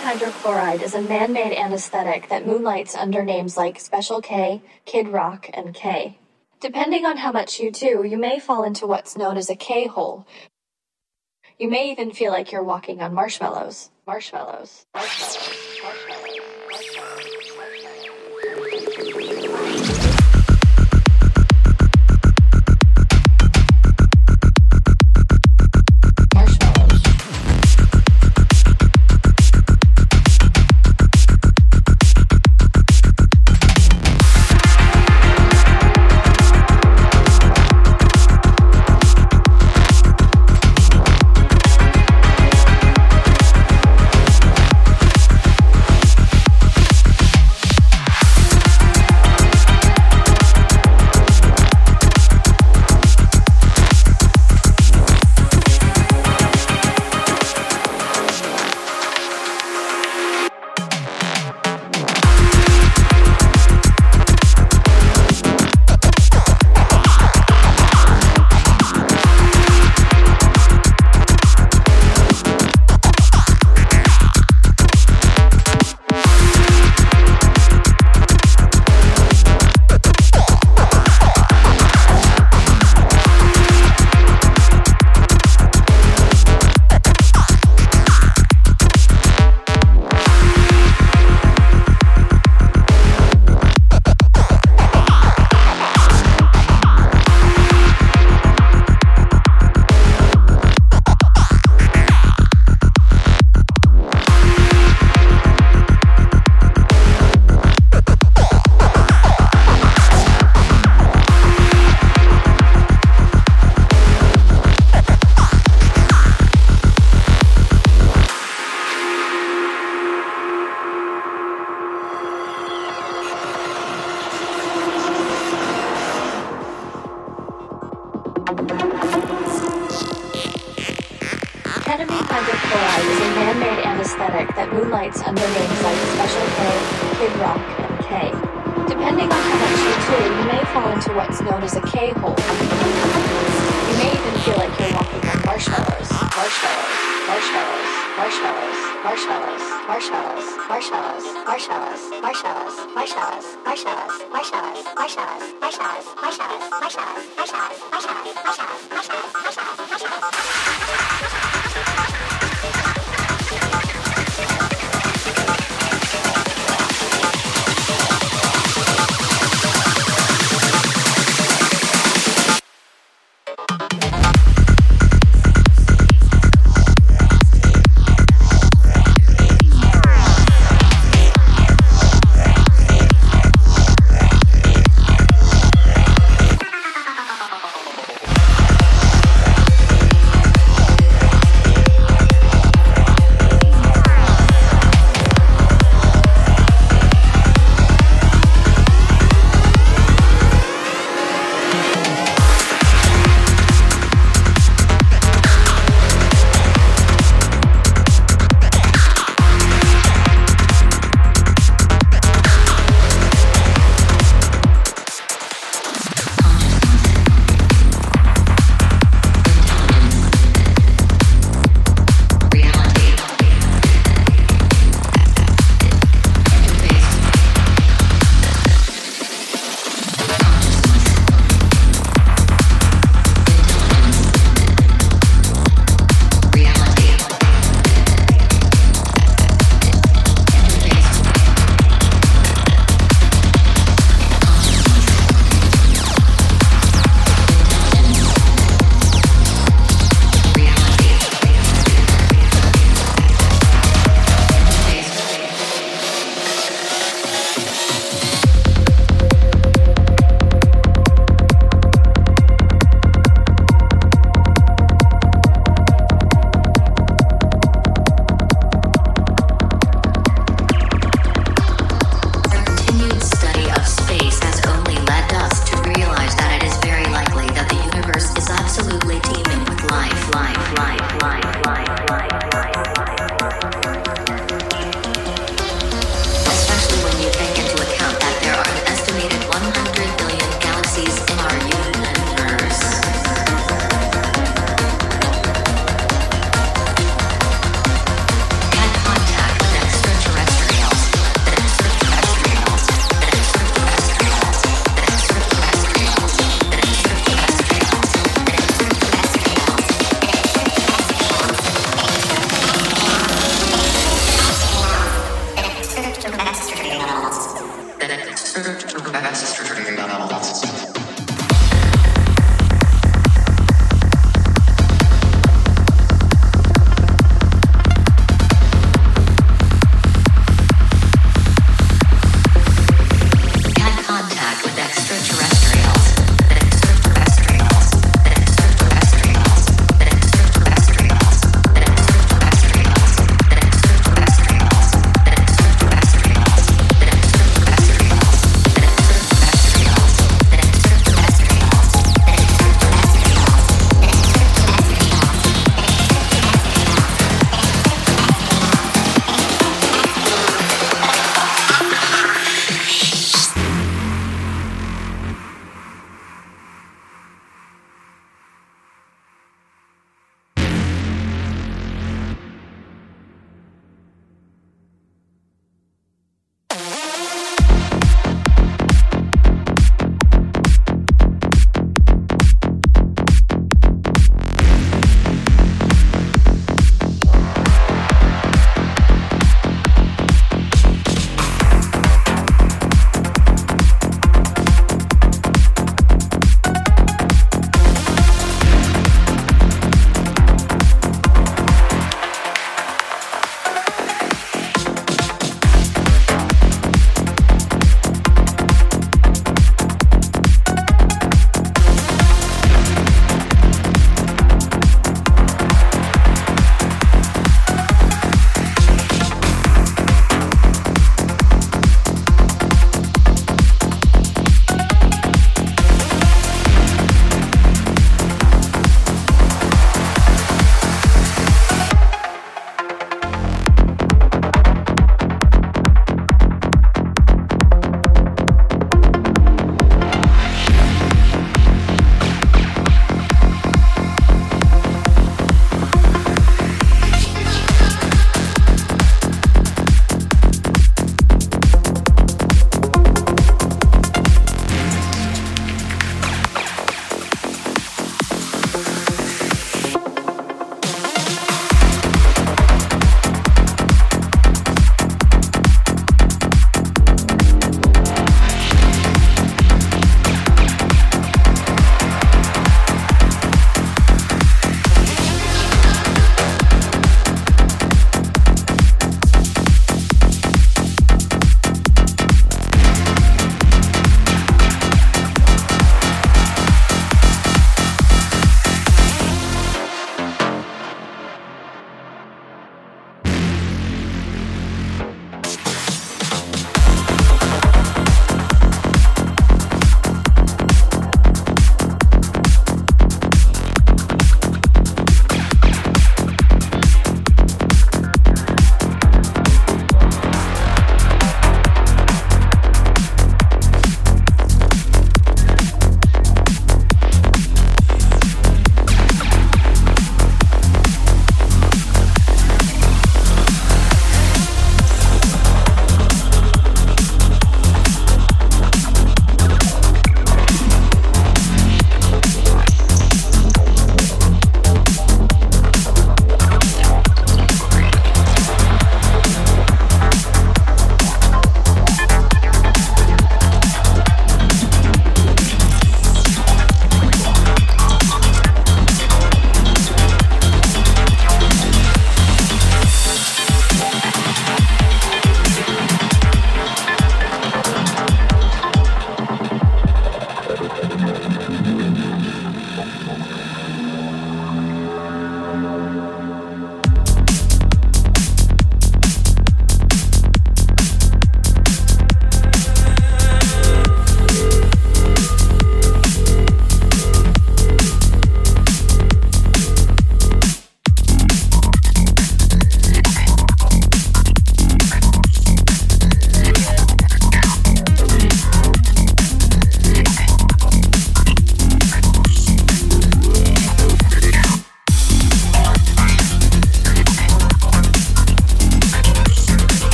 hydrochloride is a man-made anesthetic that moonlights under names like Special K, Kid Rock, and K. Depending on how much you do, you may fall into what's known as a K-hole. You may even feel like you're walking on marshmallows. Ketamine hydrochloride is a man-made anesthetic that moonlights under names like Special K, Kid Rock, and K. Depending on how much you do, you may fall into what's known as a K-hole. You may even feel like you're walking on marshmallows.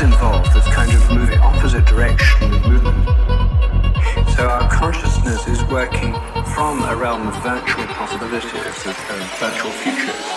is involved with kind of moving opposite direction of movement. So our consciousness is working from a realm of virtual possibilities, of virtual futures.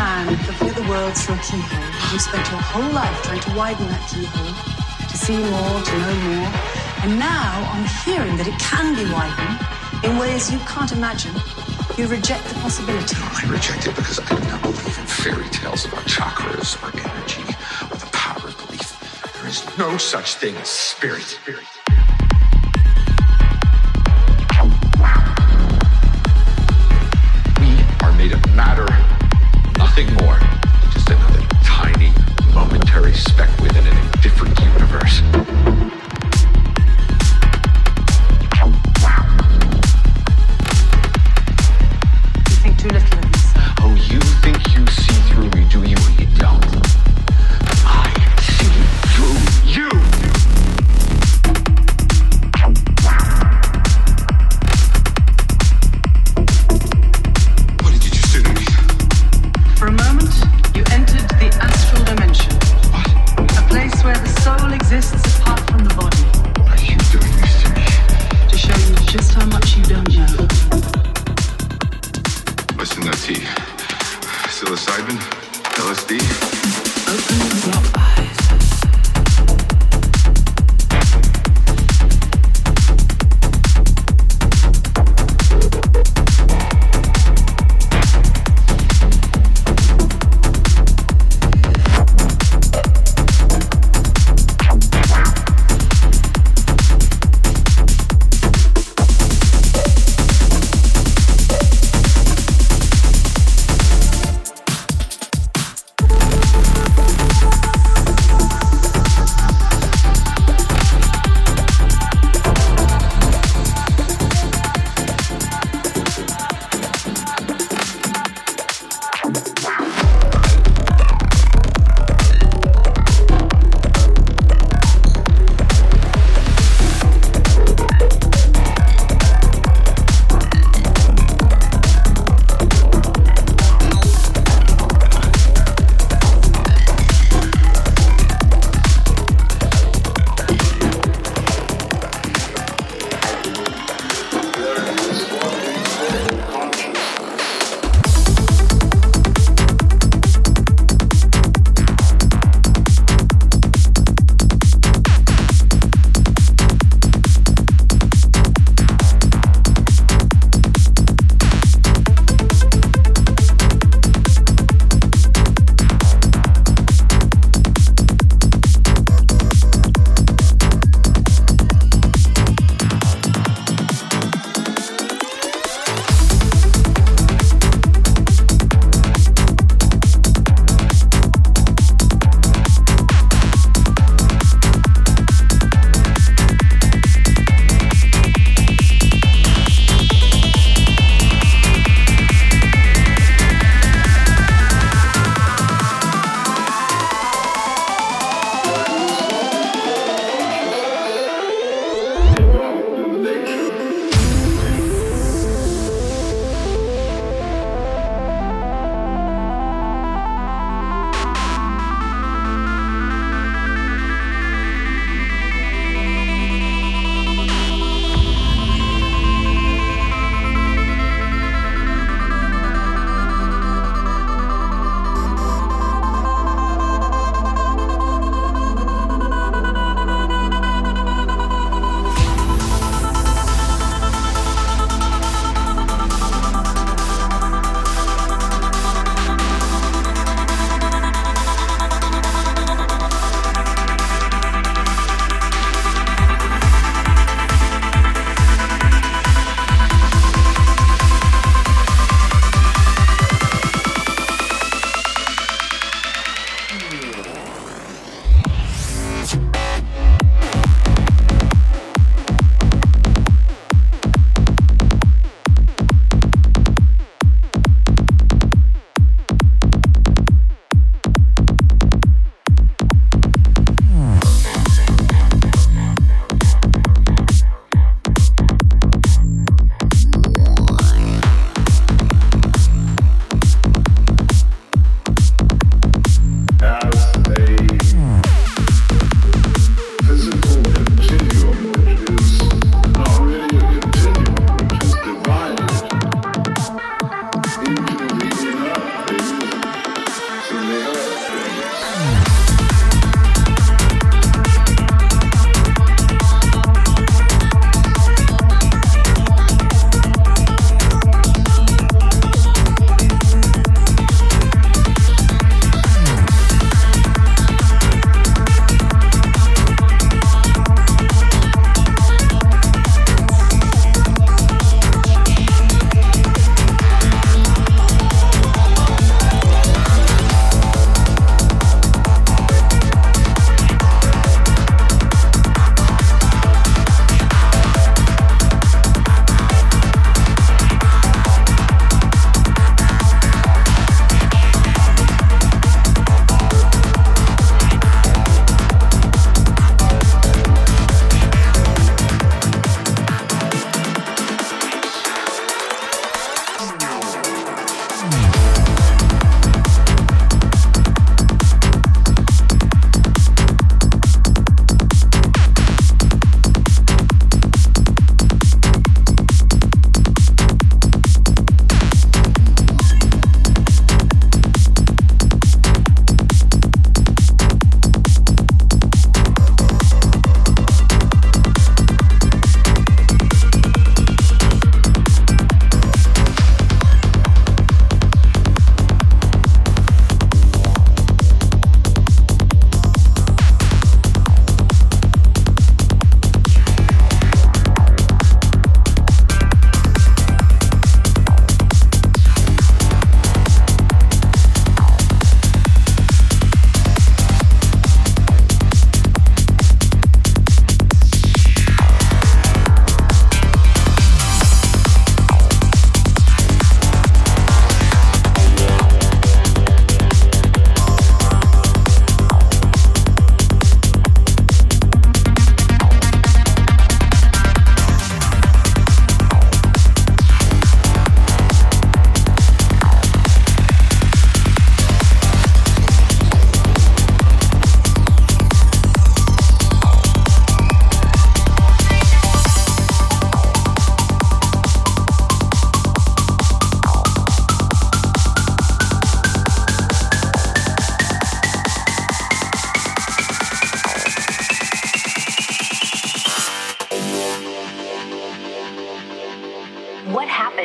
man looking at the world through a keyhole. You've spent your whole life trying to widen that keyhole, to see more, to know more. And now, on hearing that it can be widened in ways you can't imagine, you reject the possibility. No, I reject it because I do not believe in fairy tales about chakras or energy or the power of belief. There is no such thing as spirit.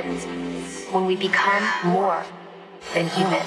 happens when we become more than human.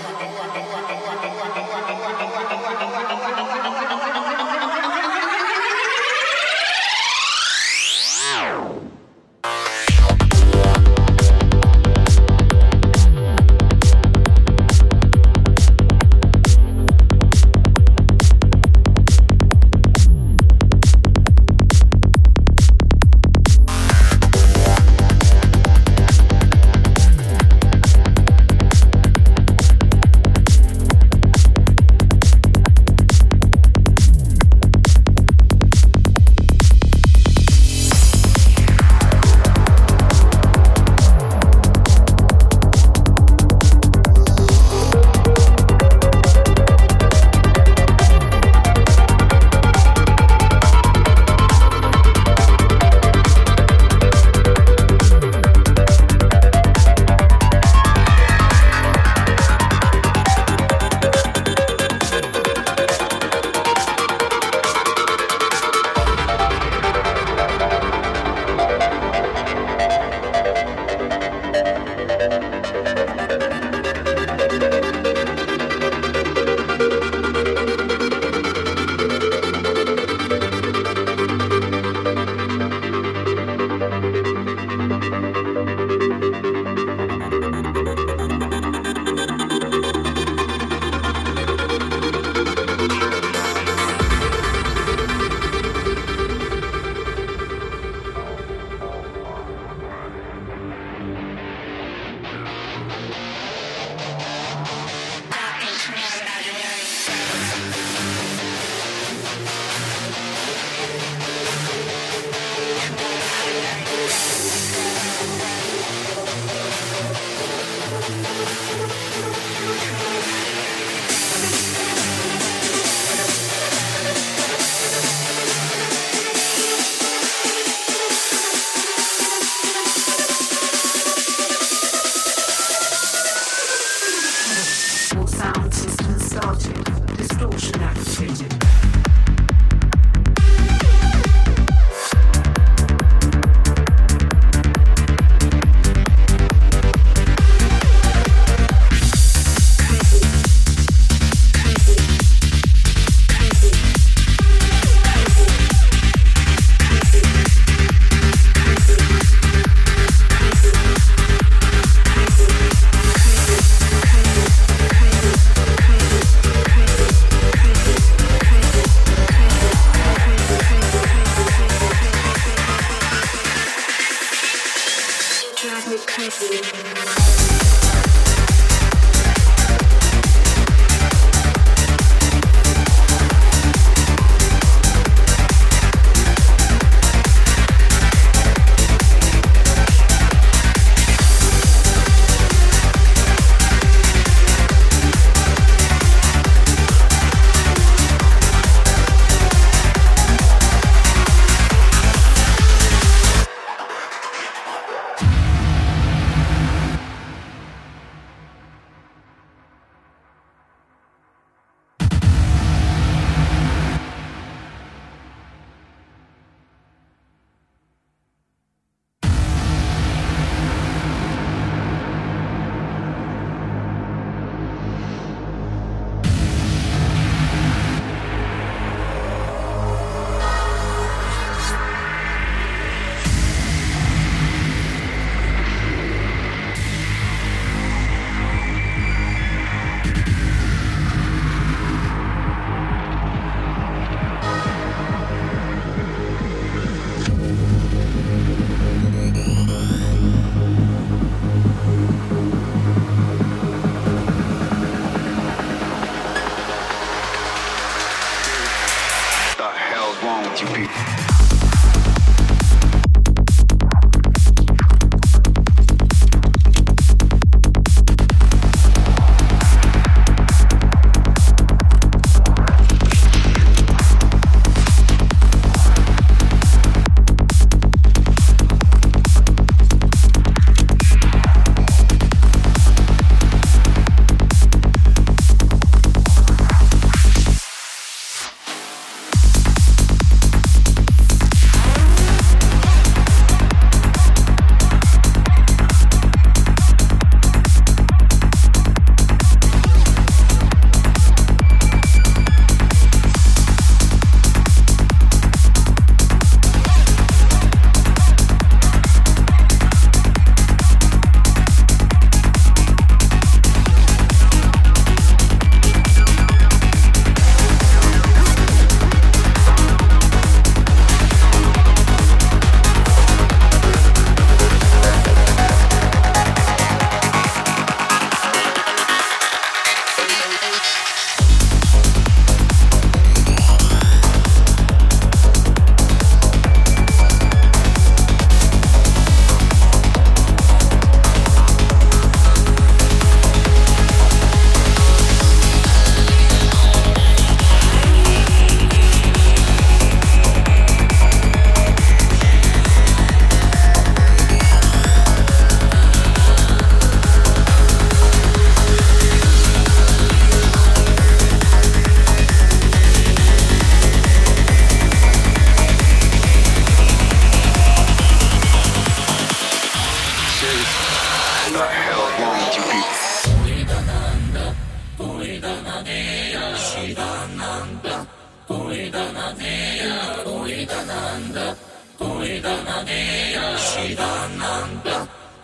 Tuli dana dia, shi dana,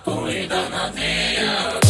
tuli dana dia.